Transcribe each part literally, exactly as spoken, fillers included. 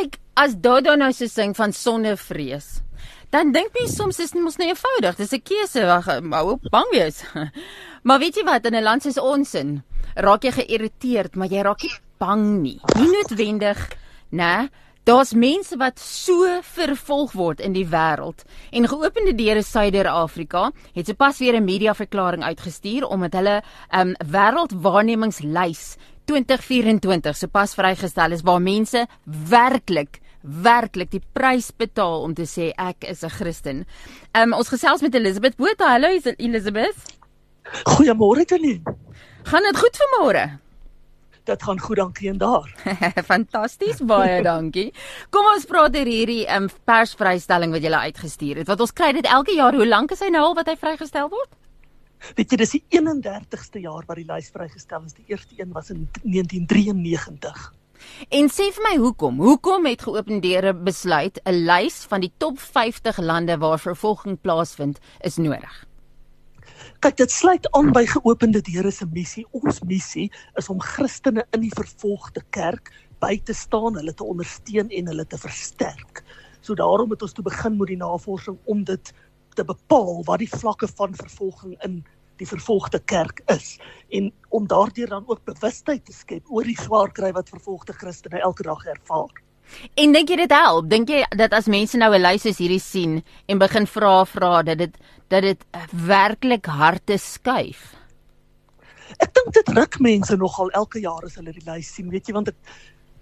kyk, as Dodo nou so sing van sonnevrees, dan dink mens soms is mos nie eenvoudig, dis 'n keuse, maar ook bang wees. Maar weet jy wat, in 'n land soos ons in, raak jy geïrriteerd, maar jy raak nie bang nie. Nie noodwendig, né? Daar's mense wat so vervolg word in die wêreld. En Geopende Deure Suider Afrika het sopas weer 'n mediaverklaring uitgestuur omdat hulle um, Wêreldwaarnemengslys twintig vyf-en-twintig sopas vrygestel is waar mense werklik werklik die prys betaal om te sê ek is 'n Christen. Um, ons gesels met Elizabeth Botha. Hallo Elizabeth. Goeiemôre Janine. Gaan dit goed vanmôre? Dit gaan goed, dankie en daar. Fantasties, baie dankie. Kom ons praat oor hierdie um, persvrystelling wat julle uitgestuur het. Want ons kry dit elke jaar. Hoe lank is hy nou al wat hy vrygestel word? Weet jy, dis die eenendertigste jaar wat die lys vrygestel is. Die eerste een was in negentien drieënnegentig. En sê vir my hoekom? Hoekom het Geopende Deure besluit 'n lys van die top vyftig lande waar vervolging plaasvind is nodig? Kyk, dit sluit aan by Geopende Deure se missie. Ons missie is om Christene in die vervolgde kerk by te staan, hulle te ondersteun en hulle te versterk. So daarom het ons toe begin met die navorsing om dit te bepaal wat die vlakke van vervolging in die vervolgde kerk is. En om daardeur dan ook bewustheid te skep oor die swaar kry wat vervolgde Christene elke dag ervaar. En dink jy dit help? Dink jy dat as mense nou 'n lys soos hierdie sien en begin vra vra dat dit dat dit werklik harte skuif? Ek dink dit ruk mense nogal elke jaar as hulle die lys sien, weet jy, want ek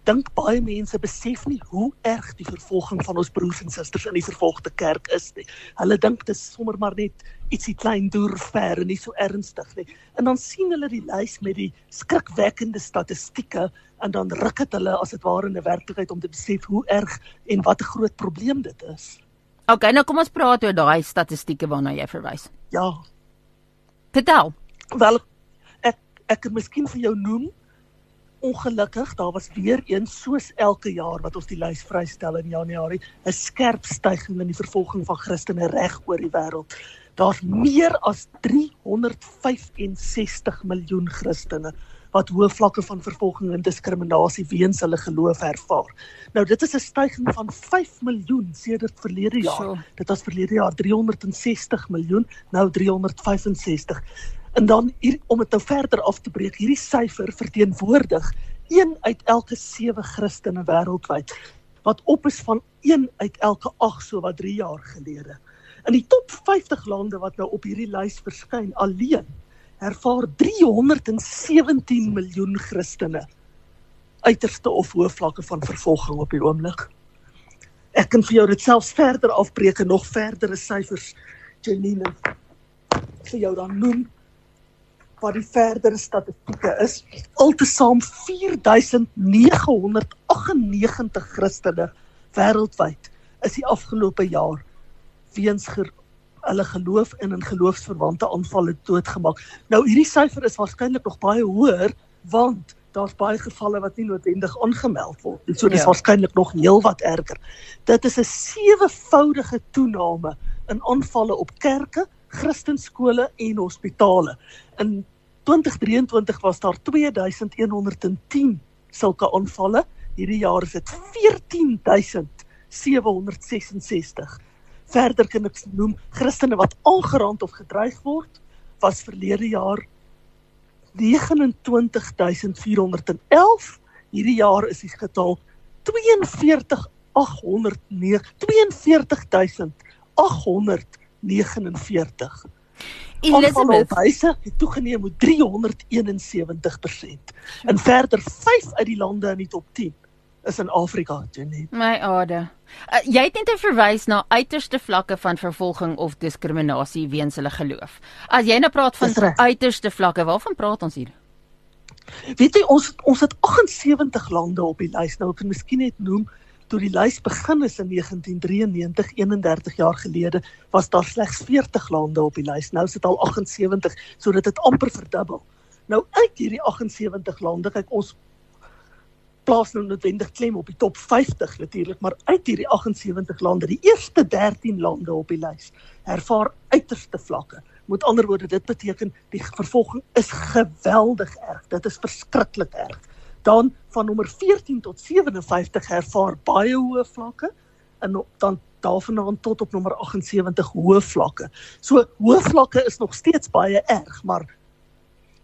dink baie mense besef nie hoe erg die vervolging van ons broers en susters in die vervolgde kerk is nie. Hulle dink dit is sommer maar net ietsie klein deurver en nie so ernstig nie. En dan sien hulle die lys met die skrikwekkende statistieke en dan ruk het hulle as het ware in die werklikheid om te besef hoe erg en wat 'n groot probleem dit is. Ok, nou kom ons praat oor daai statistieke waarna jy verwys. Ja. Vertel. Wel, ek, ek het miskien vir jou noem, ongelukkig, daar was weer een, soos elke jaar wat ons die lys vrystel in Januarie, 'n skerp styging in die vervolging van Christene reg oor die wêreld. Daar's meer as driehonderdvyf en sestig miljoen Christene wat hoë vlakke van vervolging en diskriminasie weens hulle geloof ervaar. Nou, dit is 'n styging van vyf miljoen sedert verlede jaar. So. Dit was verlede jaar driehonderdsestig miljoen, nou driehonderdvyf en sestig. En dan, hier, om dit nou verder af te breek, hierdie syfer verteenwoordig een uit elke sewe Christene wêreldwyd, wat op is van een uit elke agt so wat drie jaar gelede. In die top vyftig lande wat nou op hierdie lys verskyn alleen, ervaar driehonderdsewentien miljoen Christene uiterste of hoë vlakke van vervolging op die oomblik. Ek kan vir jou dit selfs verder afbreek en nog verdere syfers, Janine, vir jou dan noem wat die verdere statistieke is. Altesaam vier duisend nege honderd aggenegentig Christene wêreldwyd is die afgelope jaar weens ger hulle geloof en in geloofsverwante aanvalle doodgemaak. Nou, hierdie syfer is waarskynlik nog baie hoër, want daar's baie gevalle wat nie noodwendig aangemeld word. So dis ja. waarskynlik nog heel wat erger. Dit is 'n sewevoudige toename in aanvalle op kerke, Christenskole en hospitale. In twintig drieëntwintig was daar twee duisend een honderd en tien sulke aanvalle. Hierdie jaar is dit veertien duisend sewe honderd ses en sestig. Verder kan ek noem, Christene wat aangerand of gedreig word, was verlede jaar negenentwintig duisend vierhonderd en elf. Hierdie jaar is die getal tweeënveertig duisend agt honderd negenenveertig. Aanvalle op huise het toegeneem met driehonderd eenensewentig persent. En verder vyf uit die lande in die top tien. Is in Afrika, Jenny. My aarde. Uh, jy het net verwys na uiterste vlakke van vervolging of diskriminasie weens hulle geloof. As jy nou praat van uiterste vlakke, waarvan praat ons hier? Weet jy, ons, ons het agt en sewentig lande op die lys. Nou, ek kan miskien net noem, toe die lys begin is in negentien drieënnegentig, eenendertig jaar gelede, was daar slegs veertig lande op die lys. Nou is dit al agt en sewentig, so dit het amper verdubbel. Nou, uit hierdie agt en sewentig lande, kyk, ons plaas nou noodwendig klem op die top vyftig natuurlijk, maar uit hierdie agt en sewentig lande, die eerste dertien lande op die lys, ervaar uiterste vlakke. Met ander woorde, dit beteken, die vervolging is geweldig erg, dit is verskriklik erg. dan van nommer veertien tot sewenvyftig ervaar baie hoë vlakke en op, dan daarvandaan tot op nommer agwensewentig hoë vlakke. So hoë vlakke is nog steeds baie erg, maar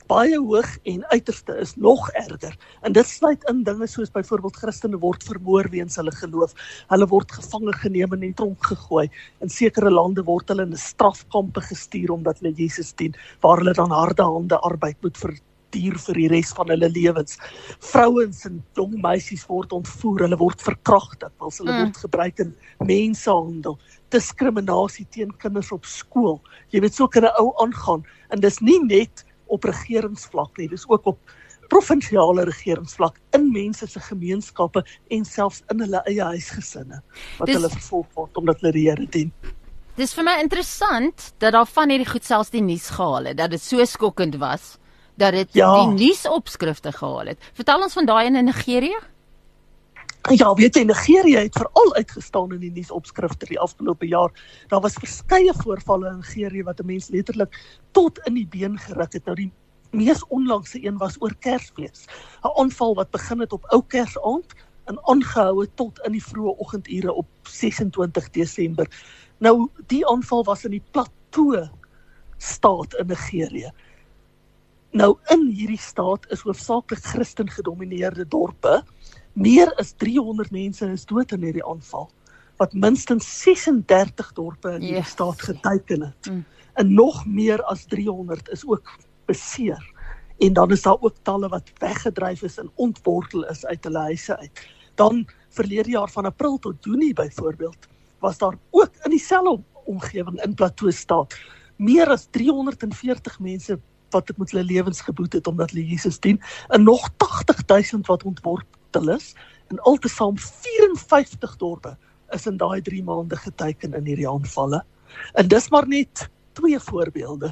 baie hoog en uiterste is nog erger. En dit sluit in dinge soos byvoorbeeld Christene word vermoor weens hulle geloof. Hulle word gevange geneem en in tronk gegooi. In sekere lande word hulle in strafkampe gestuur omdat hulle Jesus dien, waar hulle dan harde hande arbeid moet verdier vir die res van hulle lewens. Vrouens en jong meisies word ontvoer, hulle word verkragt, hulle mm. word gebruik in mensenhandel. Diskriminasie teen kinders op skool. Jy weet, so kan 'n ou aangaan. En dis nie net op regeringsvlak nie, dis ook op provinsiale regeringsvlak, in mense se gemeenskappe en selfs in hulle eie huisgesinne, wat dis, hulle vervolg word omdat hulle die Here dien. Dis vir my interessant dat daar van hierdie goed selfs die nuus gehaal het, dat dit so skokkend was, dat dit ja. die nuusopskrifte gehaal het. Vertel ons van daai in Nigeria? Ja, weet jy, Nigeria het veral uitgestaan in die nuusopskrifte die afgelope jaar. Daar was verskeie voorvalle in Nigeria wat 'n mens letterlik tot in die been geruk het. Nou die mees onlangse een was oor Kersfees. 'n Aanval wat begin het op ou Kersaand en aangehou het tot in die vroeë oggendure op ses en twintig Desember. Nou die aanval was in die Plateau State in Nigeria. Nou in hierdie staat is hoofsaaklik Christen gedomineerde dorpe. Meer as driehonderd mense is dood in hierdie aanval, wat minstens sesendertig dorpe in die yes. staat geteken het. Mm. En nog meer as driehonderd is ook beseer. En dan is daar ook talle wat weggedryf is en ontwortel is uit hulle huise uit. Dan verlede jaar van april tot Junie byvoorbeeld, was daar ook in dieselfde omgewing in Plateau State meer as driehonderdveertig mense wat met hulle lewens geboet het omdat hulle Jesus dien, en nog tagtigduisend wat ontwortel is, en al te saam vyf vier dorpe is in daai drie maande geteken in hierdie aanvalle. En dis maar net twee voorbeelde,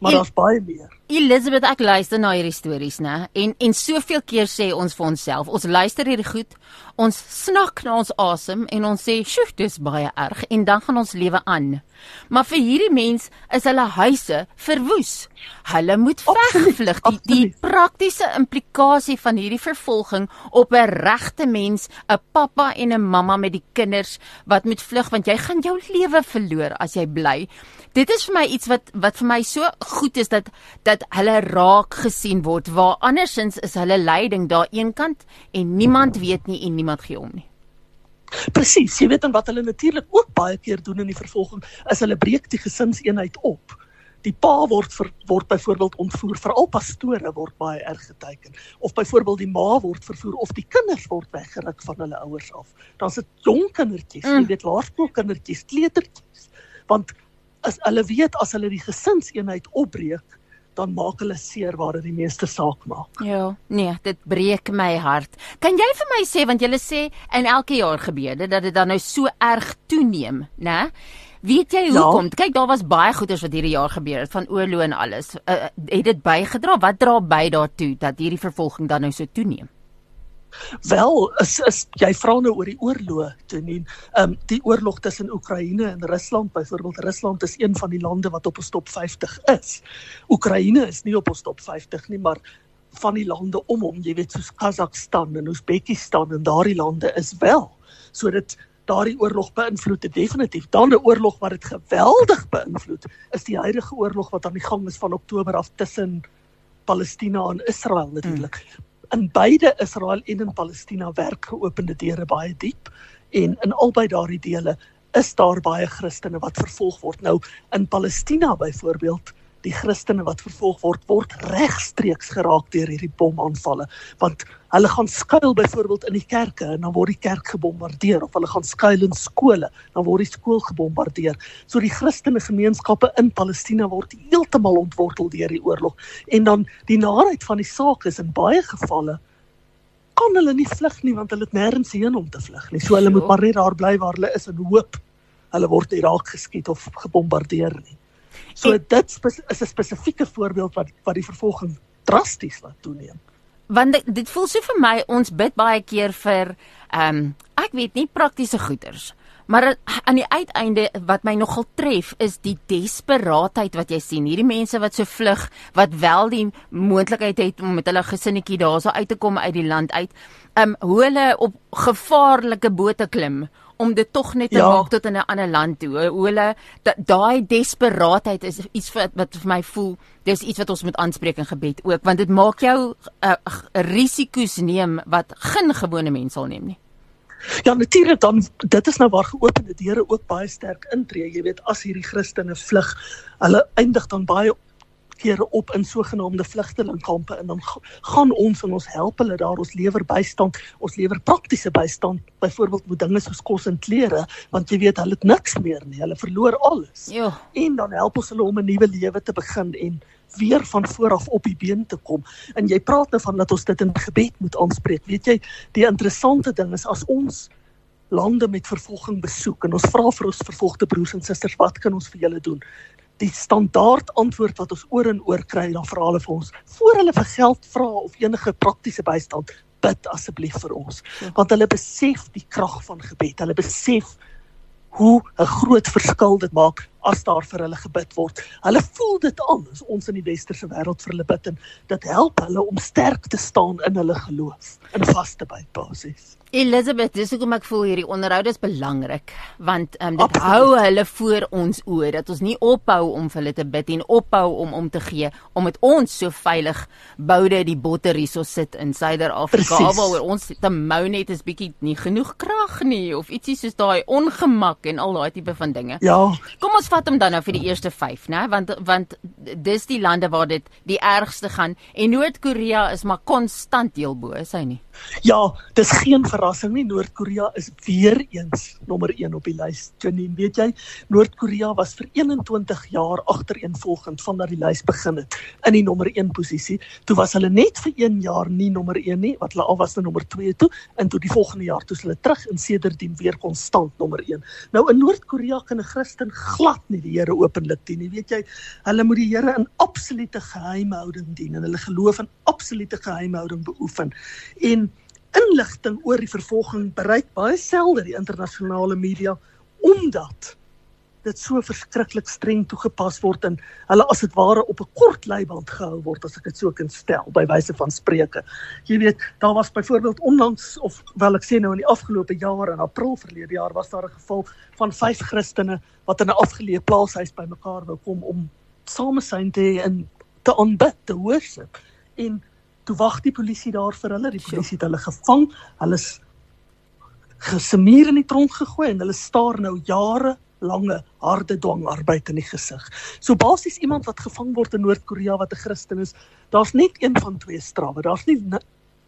maar daar's baie meer. Elizabeth, ek luister na hierdie stories, né? En, en soveel keer sê ons vir onsself, ons luister hierdie goed, ons snak na ons asem, en ons sê, sjoe, dis baie erg, en dan gaan ons lewe aan. Maar vir hierdie mens is hulle huise verwoes. Hulle moet wegvlug. Die, die praktiese implikasie van hierdie vervolging op 'n regte mens, 'n pappa en 'n mamma met die kinders, wat moet vlug, want jy gaan jou lewe verloor as jy bly. Dit is vir my iets wat, wat vir my so goed is, dat, dat hulle raak gesien word, waar andersins is hulle leiding daar een kant, en niemand weet nie, en niemand gee om nie. Presies, jy weet, en wat hulle natuurlik ook baie keer doen in die vervolging, is hulle breek die gesinseenheid op. Die pa word, ver, word byvoorbeeld ontvoer, veral pastore word baie erg geteken, of byvoorbeeld die ma word vervoer, of die kinders word weggeruk van hulle ouers af. Dan sit jong kindertjies, mm. jy weet, laerskoolkindertjies, kleutertjies, want as hulle weet, as hulle die gesinseenheid opbreek, dan maak hulle seer waar dit die meeste saak maak. Ja, nee, dit breek my hart. Kan jy vir my sê, want jy sê in elke jaar gebeur dit, dat dit dan nou so erg toeneem, né? Weet jy hoekom? Ja. Kyk, daar was baie goeders wat hierdie jaar gebeur het, van oorlog en alles. Uh, het dit bygedra? Wat dra by daartoe, dat hierdie vervolging dan nou so toeneem? Wel, is, is, jy vra nou oor die oorlog, Janine. Um, die oorlog tussen Oekraïne en Rusland, byvoorbeeld Rusland is een van die lande wat op ons top vyftig is. Oekraïne is nie op ons top vyftig nie, maar van die lande om hom, jy weet, soos Kazakhstan en Oezbekistan en daardie lande is wel. So dit, daardie oorlog beïnvloed het definitief. Dan 'n oorlog wat dit geweldig beïnvloed, is die huidige oorlog wat aan die gang is van Oktober af tussen Palestina en Israel natuurlik. Hmm. In beide Israel en in Palestina werk geopende deure baie diep, en in albei daardie dele is daar baie Christene wat vervolg word. Nou, in Palestina byvoorbeeld, die Christene wat vervolg word, word regstreeks geraak deur hierdie bomaanvalle, want hulle gaan skuil byvoorbeeld in die kerke, en dan word die kerk gebombardeer, of hulle gaan skuil in skole, dan word die skool gebombardeer. So die Christene gemeenskappe in Palestina word heeltemal ontwortel deur die oorlog, en dan die narigheid van die saak is in baie gevalle, kan hulle nie vlug nie, want hulle het nêrens heen om te vlug nie, so hulle moet maar net daar bly waar hulle is, en hoop, hulle word nie raak geskiet of gebombardeer nie. So dit is 'n spesifieke voorbeeld wat, wat die vervolging drasties laat toeneem. Want dit, dit voel so vir my, ons bid baie keer vir, um, ek weet nie, praktiese goeders. Maar aan die uiteinde wat my nogal tref is die desperaatheid wat jy sien. Hierdie mense wat so vlug, wat wel die moontlikheid het om met hulle gesinnetjie daarso uit te kom uit die land uit, um, hoe hulle op gevaarlike bote klim om dit tog net te ja. maak tot in 'n ander land toe. Hoe hulle da, daai desperaatheid is iets wat, wat vir my voel, dis iets wat ons moet aanspreek in gebed ook, want dit maak jou uh, risiko's neem wat geen gewone mens sal neem nie. Ja, natuurlijk dan, dit is nou waar geopende deure ook baie sterk intree. Jy weet, as hierdie Christene vlug, hulle eindig dan baie kere op in sogenaamde vlugtelingkampe en dan gaan ons en ons help hulle daar, ons lewer bystand, ons lewer praktiese bystand, byvoorbeeld met dinge soos kos en klere, want jy weet, hulle het niks meer nie, hulle verloor alles. Jo. En dan help ons hulle om 'n nuwe lewe te begin en weer van vooraf op die been te kom. En jy praat nou van dat ons dit in gebed moet aanspreek. Weet jy, die interessante ding is, as ons lande met vervolging besoek, en ons vra vir ons vervolgde broers en susters, wat kan ons vir julle doen? Die standaard antwoord wat ons oor en oor kry, dan vra hulle vir ons, voor hulle vir geld vra of enige praktiese bystand, bid asseblief vir ons. Want hulle besef die krag van gebed, hulle besef hoe 'n groot verskil dit maak as daar vir hulle gebid word. Hulle voel dit aan, as ons in die westerse wêreld vir hulle bid, en dit help hulle om sterk te staan in hulle geloof, en vas te byt basis. Elizabeth, dis hoekom ek voel hierdie onderhoud is belangrik, want um, dit Absoluut. Hou hulle voor ons oor, dat ons nie ophou om vir hulle te bid, en ophou om om te gee, omdat ons so veilig boude die botterieso sit in Suider-Afrika, alwaar ons te mou net is bietjie nie genoeg krag nie, of ietsie soos daai ongemak, en al daai tipe van dinge. Ja. Kom ons vat hom dan nou vir die eerste vyf, né? Want, want dis die lande waar dit die ergste gaan, en Noord-Korea is maar konstant deelbo, is hy nie? Ja, dis geen verrassing nie, Noord-Korea is weer eens nommer een op die lys. Janine, weet jy, Noord-Korea was vir eenentwintig jaar agtereenvolgend vandat die lys begin het, in die nommer een posisie. Toe was hulle net vir een jaar nie nommer een nie, wat hulle al was na nommer twee toe, en toe die volgende jaar toe hulle terug, en sedertdien weer konstant nommer een. Nou, in Noord-Korea kan 'n Christen glad nie die Here openlik dien nie, weet jy, hulle moet die Here in absolute geheimhouding dien, en hulle geloof in absolute geheimhouding beoefen, en inligting oor die vervolging bereik baie selde die internasionale media, omdat dit so verskriklik streng toegepas word, en hulle as het ware op 'n kort leiband gehou word, as ek dit so kan stel, by wyse van spreuke. Jy weet, daar was byvoorbeeld onlangs, of wel ek sê nou in die afgelope jare, in april verlede jaar, was daar 'n geval van vyf Christene, wat in 'n afgeleë plaashuis by mekaar wou kom, om samesyn te hê en te aanbid, te worship, en toe wag die polisie daar vir hulle, die polisie het hulle gevang, hulle is gesemier in die tronk gegooi, en hulle staar nou jare lange, harde dwangarbeid in die gesig. So basies iemand wat gevang word in Noord-Korea, wat 'n Christen is, daar's net een van twee strawe, daar's nie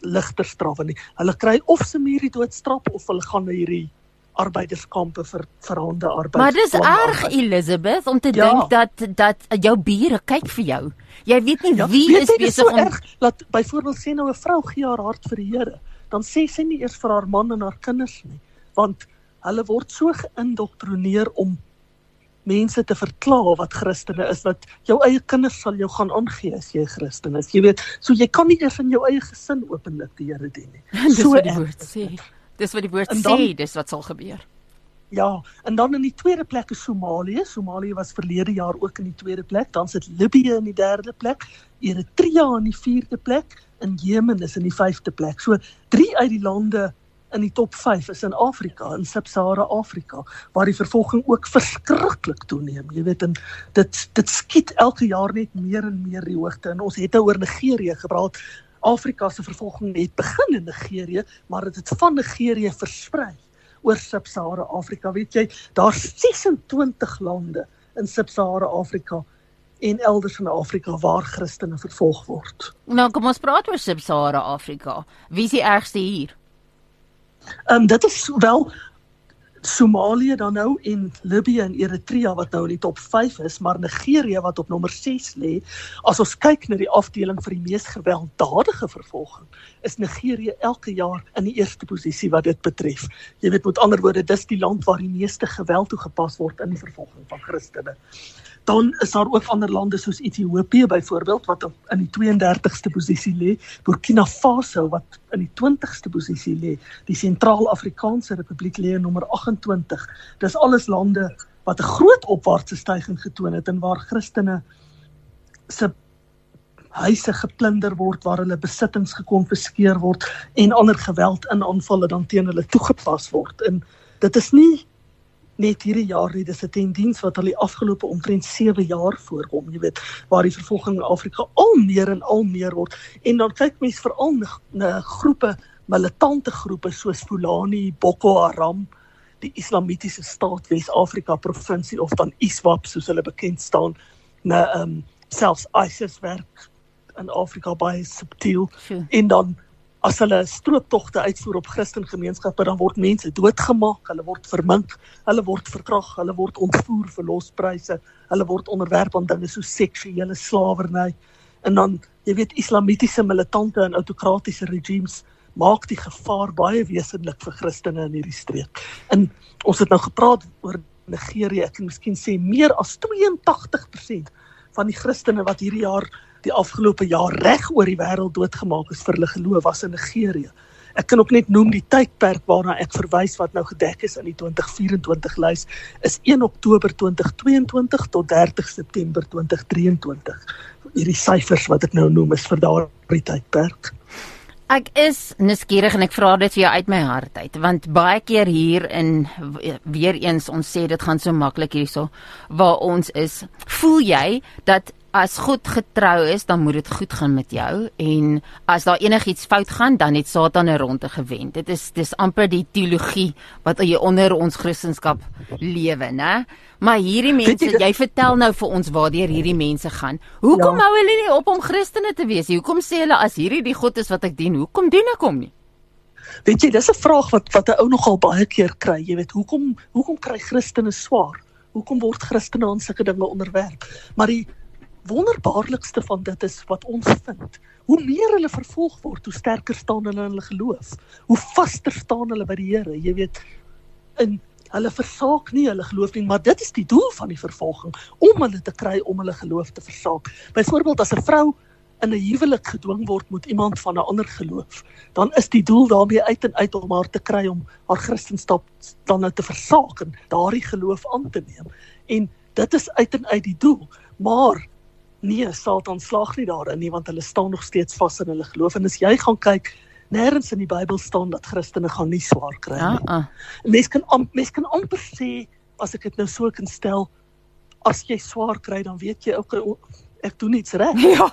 ligter strawe nie. Hulle kry of semier die doodstraf, of hulle gaan na hierdie arbeiderskampe vir verhande arbeid. Maar dis erg, arbeid. Elizabeth, om te ja. dink dat, dat jou bure kyk vir jou. Jy weet nie ja, wie weet is besig so om... Erg, laat, byvoorbeeld sê nou, 'n vrou gee haar hart vir die Here, dan sê sy nie eers vir haar man en haar kinders nie, want hulle word so geïndoktrineer om mense te verklaar wat Christene is, wat jou eie kinders sal jou gaan aangee as jy Christen is. Jy weet, so jy kan nie eers in jou eie gesin openlik die Here dien nie. Dis so wat die woord sê. Dis wat die woord dan, sê, dis wat sal gebeur. Ja, en dan in die tweede plek is Somalië. Somalië was verlede jaar ook in die tweede plek. Dan sit Libië in die derde plek. Eritrea in die vierde plek. En Jemen is in die vyfde plek. So drie uit die lande in die top vyf is in Afrika, in Sub-Sahara Afrika, waar die vervolging ook verskriklik toeneem. Jy weet, en dit, dit skiet elke jaar net meer en meer die hoogte. En ons het nou oor Nigerië gepraat. Afrika se vervolging het begin in Nigerië, maar dit het van Nigerië versprei oor Sub-Sahara Afrika. Weet jy, daar is ses en twintig lande in Sub-Sahara Afrika en elders in Afrika waar Christene vervolg word. Nou, kom ons praat oor Sub-Sahara Afrika. Wie is die ergste hier? Um, dit is wel Somalië dan nou, en Libië en Eritrea wat nou in die top vyf is, maar Nigerië wat op nommer ses lê. As ons kyk na die afdeling vir die mees gewelddadige vervolging, is Nigerië elke jaar in die eerste posisie wat dit betref. Jy weet, met ander woorde, dis die land waar die meeste geweld toegepas word in die vervolging van Christene. Dan is daar ook ander lande soos Ethiopië byvoorbeeld, wat in die tweeëndertigste posisie lê, Burkina Faso wat in die twintigste posisie lê, die Sentraal-Afrikaanse Republiek lê in nommer vyf en twintig. Dis alles lande wat 'n groot opwaartse styging getoon het en waar Christene se huise geplunder word, waar hulle besittings gekonfiskeer word en ander geweld en aanvalle dan teen hulle toegepas word. En dit is nie net hierdie jaar nie, dis 'n tendens wat al die afgelope omtrent sewe jaar voorkom, jy weet, waar die vervolging in Afrika al meer en al meer word. En dan kyk mense veral na groepe, militante groepe soos Fulani, Boko Haram, die Islamitiese Staat, Wes-Afrika provinsie, of dan ISWAP, soos hulle bekend staan, na um, selfs ISIS werk in Afrika baie subtiel, sure. En dan as hulle strooptogte uitvoer op Christengemeenskappe, dan word mense doodgemaak, hulle word vermink, hulle word verkrag, hulle word ontvoer vir lospryse, hulle word onderwerp aan dinge so seksuele slawerny, en dan, jy weet, Islamitiese militante en autokratiese regimes maak die gevaar baie wesenlik vir Christene in hierdie streek. En ons het nou gepraat oor Nigeria, ek kan miskien sê meer as twee en tagtig persent van die Christene wat hierdie jaar, die afgelope jaar reg oor die wêreld doodgemaak is vir hulle geloof was in Nigeria. Ek kan ook net noem die tydperk waarna ek verwys wat nou gedek is in die twintig vyf-en-twintig lys, is een Oktober twintig twee-en-twintig tot dertig September twintig drie-en-twintig. Hierdie syfers wat ek nou noem is vir daardie tydperk. Ek is nuuskierig en ek vra dit vir jou uit my hart uit, want baie keer hier in, weer eens ons sê, dit gaan so maklik hierso, waar ons is, voel jy dat as God getrou is, dan moet dit goed gaan met jou, en as daar enigiets fout gaan, dan het Satan 'n ronde gewen. Dit is, dit is amper die teologie wat jy onder ons Christenskap lewe, né? Maar hierdie mense, jy vertel nou vir ons waardeur hierdie mense gaan. Hoekom ja. hou hulle nie op om Christene te wees? Hoekom sê hulle as hierdie die God is wat ek dien, hoekom doen ek hom nie? Weet jy, dis 'n vraag wat wat 'n ou nogal baie keer kry. Jy weet, hoekom hoekom kry Christene swaar? Hoekom word Christene aan sulke dinge onderwerp? Maar die wonderbaarlikste van dit is wat ons vind. Hoe meer hulle vervolg word, hoe sterker staan hulle in hulle geloof. Hoe vaster staan hulle by die Here. Jy weet, en hulle versaak nie hulle geloof nie, maar dit is die doel van die vervolging, om hulle te kry, om hulle geloof te versaak. Byvoorbeeld, as 'n vrou in 'n huwelik gedwing word met iemand van 'n ander geloof, dan is die doel daarmee uit en uit om haar te kry, om haar Christenskap dan nou te versaak en daardie geloof aan te neem. En dit is uit en uit die doel, maar nee, Satan slaag nie daarin nie, want hulle staan nog steeds vas in hulle geloof. En as jy gaan kyk, nêrens in die Bybel staan dat Christene gaan nie swaar kry nie. Uh-uh. Mens kan, mens kan amper sê, as ek dit nou so kan stel, as jy swaar kry, dan weet jy ook, okay, ek doen iets reg. Ja.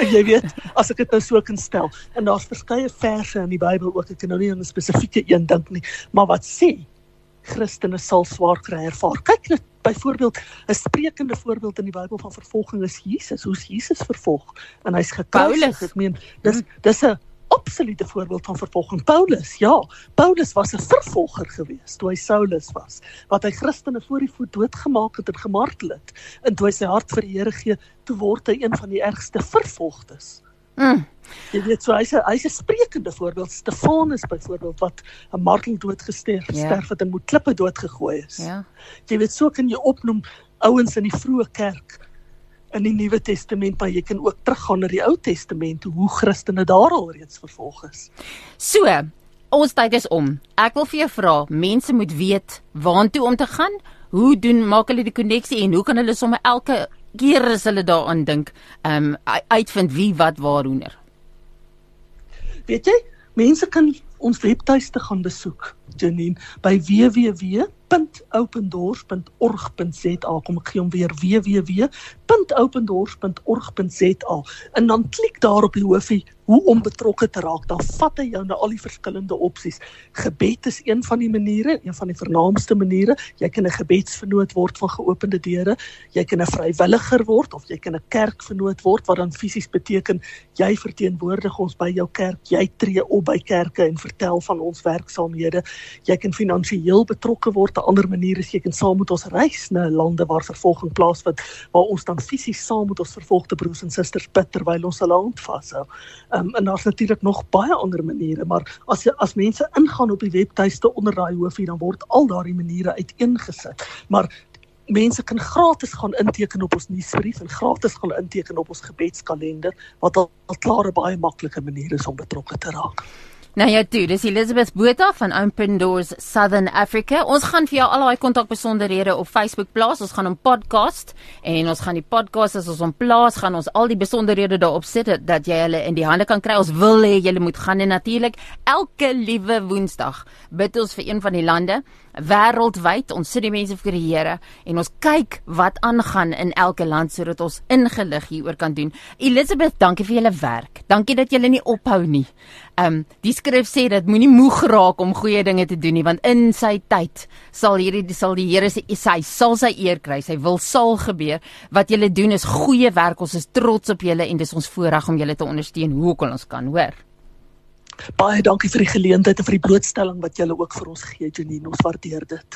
Jy weet, as ek dit nou so kan stel. En daar's verskeie verse in die Bybel ook, ek kan nou nie aan 'n spesifieke een dink nie, maar wat sê, Christene sal swaar kry ervaar. Kyk net byvoorbeeld, 'n sprekende voorbeeld in die Bybel van vervolging is Jesus, hoe is Jesus vervolg, en hy's gekruisig. Ek meen, dis, dis 'n absolute voorbeeld van vervolging. Paulus, ja, Paulus was 'n vervolger gewees, toe hy Saulus was, wat hy Christene voor die voet doodgemaak het en gemartel het, en toe hy sy hart vir die Here gee, toe word hy een van die ergste vervolgdes. Mm. Jy weet, so hy's 'n hy's 'n sprekende voorbeeld. Stefanus byvoorbeeld, wat 'n martel doodgesterf yeah. het en met klippe doodgegooi is. Yeah. Jy weet, so kan jy opnoem ouens in die vroeë kerk in die Nuwe Testament, maar jy kan ook teruggaan na die Ou Testament, hoe Christene daar al reeds vervolg is. So, ons tyd is om. Ek wil vir jou vra, mense moet weet waartoe om te gaan, hoe doen, maak hulle die koneksie en hoe kan hulle sommer elke keer as hulle daaraan dink, um, uitvind wie wat waaronder? Weet jy, mense kan ons webtuiste gaan besoek, Janine, by w w w punt opendoors punt org punt z a, kom ek gee hom weer, w w w punt opendoors punt org punt z a, en dan klik daar op die hoofie, hoe om betrokke te raak, dan vat hy jou na al die verskillende opsies. Gebed is een van die maniere, een van die vernaamste maniere, jy kan 'n gebedsvernoot word van Geopende Deure, jy kan 'n vrywilliger word, of jy kan 'n kerkvernoot word, wat dan fisies beteken, jy verteenwoordig ons by jou kerk, jy tree op by kerke en vertel van ons werksaamhede, jy kan finansiëel betrokke word, 'n ander manier is, jy kan saam met ons reis na lande waar vervolging plaasvind, waar ons dan fisies saam met ons vervolgde broers en susters bid, terwyl ons hulle hand vashou. Um, en daar is natuurlijk nog baie ander maniere, maar as, as mense ingaan op die webtuiste onder daai hoofie, dan word al daardie maniere uiteengesit. Maar mense kan gratis gaan inteken op ons nuusbrief en gratis gaan inteken op ons gebedskalender, wat al, al klare baie maklike manier is om betrokke te raak. Nou ja toe, dis Elizabeth Botha van Open Doors Southern Africa. Ons gaan vir jou al daai kontakbesonderhede op Facebook plaas. Ons gaan hom podcast en ons gaan die podcast as ons hom plaas, gaan ons al die besonderhede daarop sit dat jy hulle in die hande kan kry. Ons wil hê julle moet gaan en natuurlik elke liewe Woensdag bid ons vir een van die lande wêreldwyd. Ons sit die mense vir die Here en ons kyk wat aangaan in elke land sodat ons ingelig hieroor kan doen. Elizabeth, dankie vir julle werk. Dankie dat julle nie ophou nie. Um, die skrif sê dat moenie moeg raak om goeie dinge te doen nie, want in sy tyd sal hierdie sal die Here sê sy sal sy eer kry, sy wil sal gebeur. Wat julle doen is goeie werk. Ons is trots op julle en dis ons voorreg om julle te ondersteun hoe ook al ons kan, hoor. Baie dankie vir die geleentheid en vir die blootstelling wat julle ook vir ons gee, Janine. Ons waardeer dit.